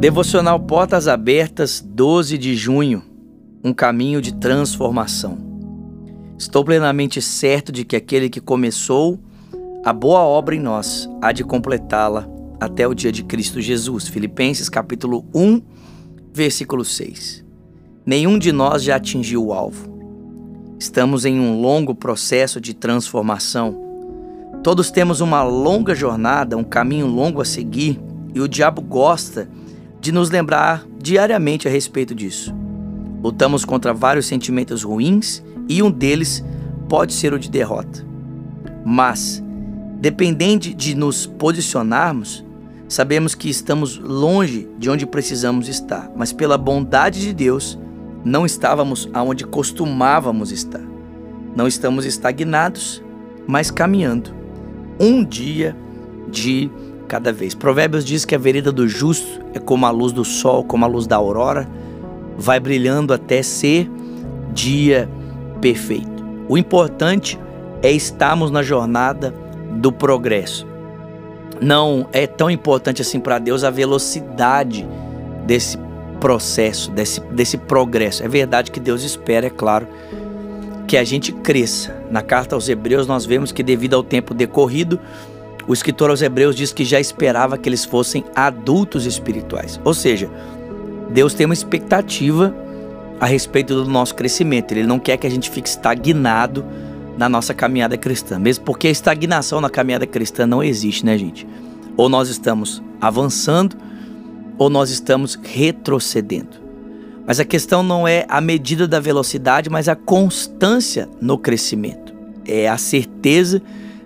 Devocional Portas Abertas, 12 de junho, um caminho de transformação. Estou plenamente certo de que aquele que começou a boa obra em nós há de completá-la até o dia de Cristo Jesus. Filipenses capítulo 1, versículo 6. Nenhum de nós já atingiu o alvo. Estamos em um longo processo de transformação. Todos temos uma longa jornada, um caminho longo a seguir, e o diabo gosta de nos lembrar diariamente a respeito disso. Lutamos contra vários sentimentos ruins e um deles pode ser o de derrota. Mas, dependente de nos posicionarmos, sabemos que estamos longe de onde precisamos estar, mas pela bondade de Deus, não estávamos aonde costumávamos estar. Não estamos estagnados, mas caminhando, um dia de cada vez. Provérbios diz que a vereda do justo é como a luz do sol, como a luz da aurora, vai brilhando até ser dia perfeito. O importante é estarmos na jornada do progresso. Não é tão importante assim para Deus a velocidade desse processo, desse progresso. É verdade que Deus espera, é claro, que a gente cresça. Na carta aos Hebreus nós vemos que, devido ao tempo decorrido, o escritor aos Hebreus diz que já esperava que eles fossem adultos espirituais. Ou seja, Deus tem uma expectativa a respeito do nosso crescimento. Ele não quer que a gente fique estagnado na nossa caminhada cristã. Mesmo porque a estagnação na caminhada cristã não existe, né, gente? Ou nós estamos avançando ou nós estamos retrocedendo. Mas a questão não é a medida da velocidade, mas a constância no crescimento. É a certeza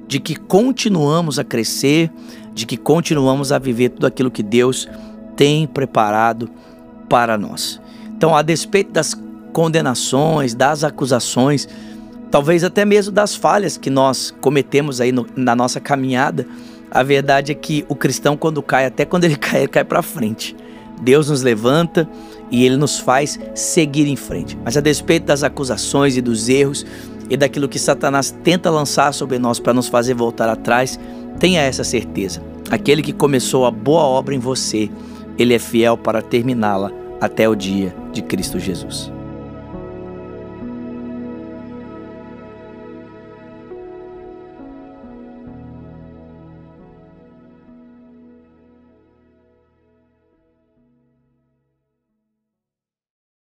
de que continuamos a crescer, de que continuamos a viver tudo aquilo que Deus tem preparado para nós. Então, a despeito das condenações, das acusações, talvez até mesmo das falhas que nós cometemos aí na nossa caminhada, a verdade é que o cristão, quando cai, até quando ele cai para frente. Deus nos levanta e Ele nos faz seguir em frente. Mas a despeito das acusações e dos erros, e daquilo que Satanás tenta lançar sobre nós para nos fazer voltar atrás, tenha essa certeza. Aquele que começou a boa obra em você, ele é fiel para terminá-la até o dia de Cristo Jesus.